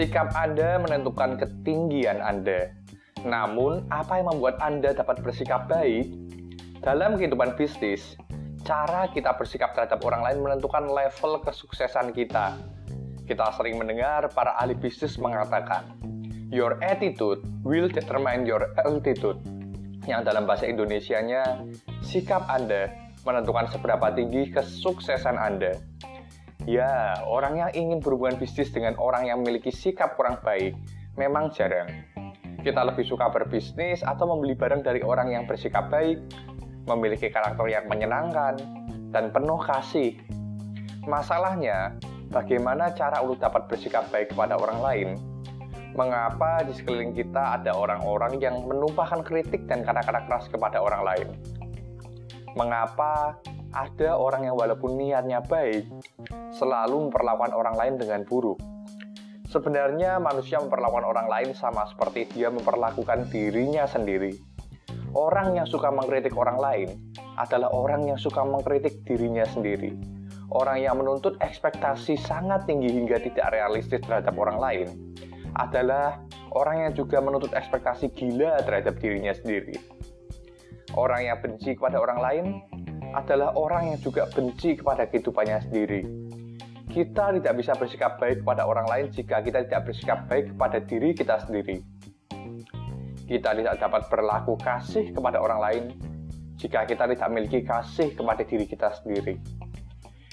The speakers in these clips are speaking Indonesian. Sikap Anda menentukan ketinggian Anda. Namun, apa yang membuat Anda dapat bersikap baik? Dalam kehidupan bisnis, cara kita bersikap terhadap orang lain menentukan level kesuksesan kita. Kita sering mendengar para ahli bisnis mengatakan, "Your attitude will determine your altitude." Yang dalam bahasa Indonesianya, sikap Anda menentukan seberapa tinggi kesuksesan Anda. Ya, orang yang ingin berhubungan bisnis dengan orang yang memiliki sikap kurang baik memang jarang. Kita lebih suka berbisnis atau membeli barang dari orang yang bersikap baik, memiliki karakter yang menyenangkan, dan penuh kasih. Masalahnya, bagaimana cara untuk dapat bersikap baik kepada orang lain? Mengapa di sekeliling kita ada orang-orang yang menumpahkan kritik dan kata-kata keras kepada orang lain? Mengapa ada orang yang walaupun niatnya baik, selalu memperlakukan orang lain dengan buruk? Sebenarnya manusia memperlakukan orang lain sama seperti dia memperlakukan dirinya sendiri. Orang yang suka mengkritik orang lain adalah orang yang suka mengkritik dirinya sendiri. Orang yang menuntut ekspektasi sangat tinggi hingga tidak realistis terhadap orang lain adalah orang yang juga menuntut ekspektasi gila terhadap dirinya sendiri. Orang yang benci kepada orang lain adalah orang yang juga benci kepada kehidupannya sendiri. Kita tidak bisa bersikap baik kepada orang lain jika kita tidak bersikap baik kepada diri kita sendiri. Kita tidak dapat berlaku kasih kepada orang lain jika kita tidak memiliki kasih kepada diri kita sendiri.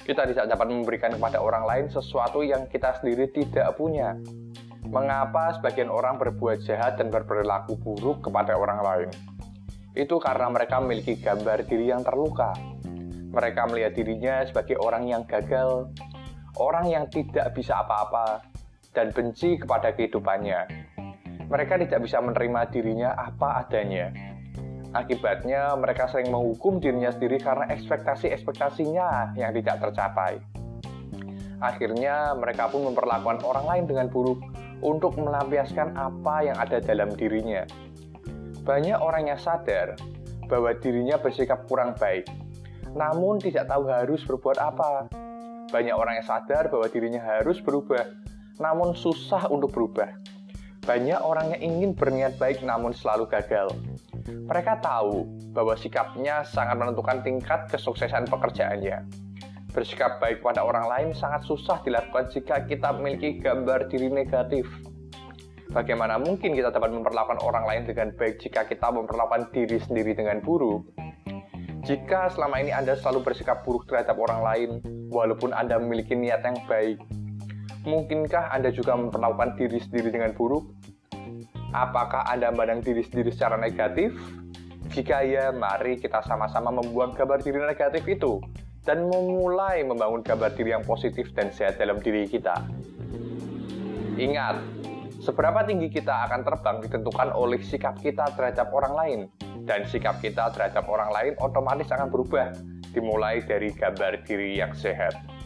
Kita tidak dapat memberikan kepada orang lain sesuatu yang kita sendiri tidak punya. Mengapa sebagian orang berbuat jahat dan berperilaku buruk kepada orang lain? Itu karena mereka memiliki gambar diri yang terluka. Mereka melihat dirinya sebagai orang yang gagal, orang yang tidak bisa apa-apa, dan benci kepada kehidupannya. Mereka tidak bisa menerima dirinya apa adanya. Akibatnya, mereka sering menghukum dirinya sendiri karena ekspektasi-ekspektasinya yang tidak tercapai. Akhirnya, mereka pun memperlakukan orang lain dengan buruk untuk melampiaskan apa yang ada dalam dirinya. Banyak orang yang sadar bahwa dirinya bersikap kurang baik, namun tidak tahu harus berbuat apa. Banyak orang yang sadar bahwa dirinya harus berubah, namun susah untuk berubah. Banyak orang yang ingin berniat baik namun selalu gagal. Mereka tahu bahwa sikapnya sangat menentukan tingkat kesuksesan pekerjaannya. Bersikap baik pada orang lain sangat susah dilakukan jika kita memiliki gambar diri negatif. Bagaimana mungkin kita dapat memperlakukan orang lain dengan baik jika kita memperlakukan diri sendiri dengan buruk? Jika selama ini Anda selalu bersikap buruk terhadap orang lain, walaupun Anda memiliki niat yang baik, mungkinkah Anda juga memperlakukan diri sendiri dengan buruk? Apakah Anda memandang diri sendiri secara negatif? Jika ya, mari kita sama-sama membuang gambar diri negatif itu dan memulai membangun gambar diri yang positif dan sehat dalam diri kita. Ingat, seberapa tinggi kita akan terbang ditentukan oleh sikap kita terhadap orang lain, dan sikap kita terhadap orang lain otomatis akan berubah, dimulai dari gambar diri yang sehat.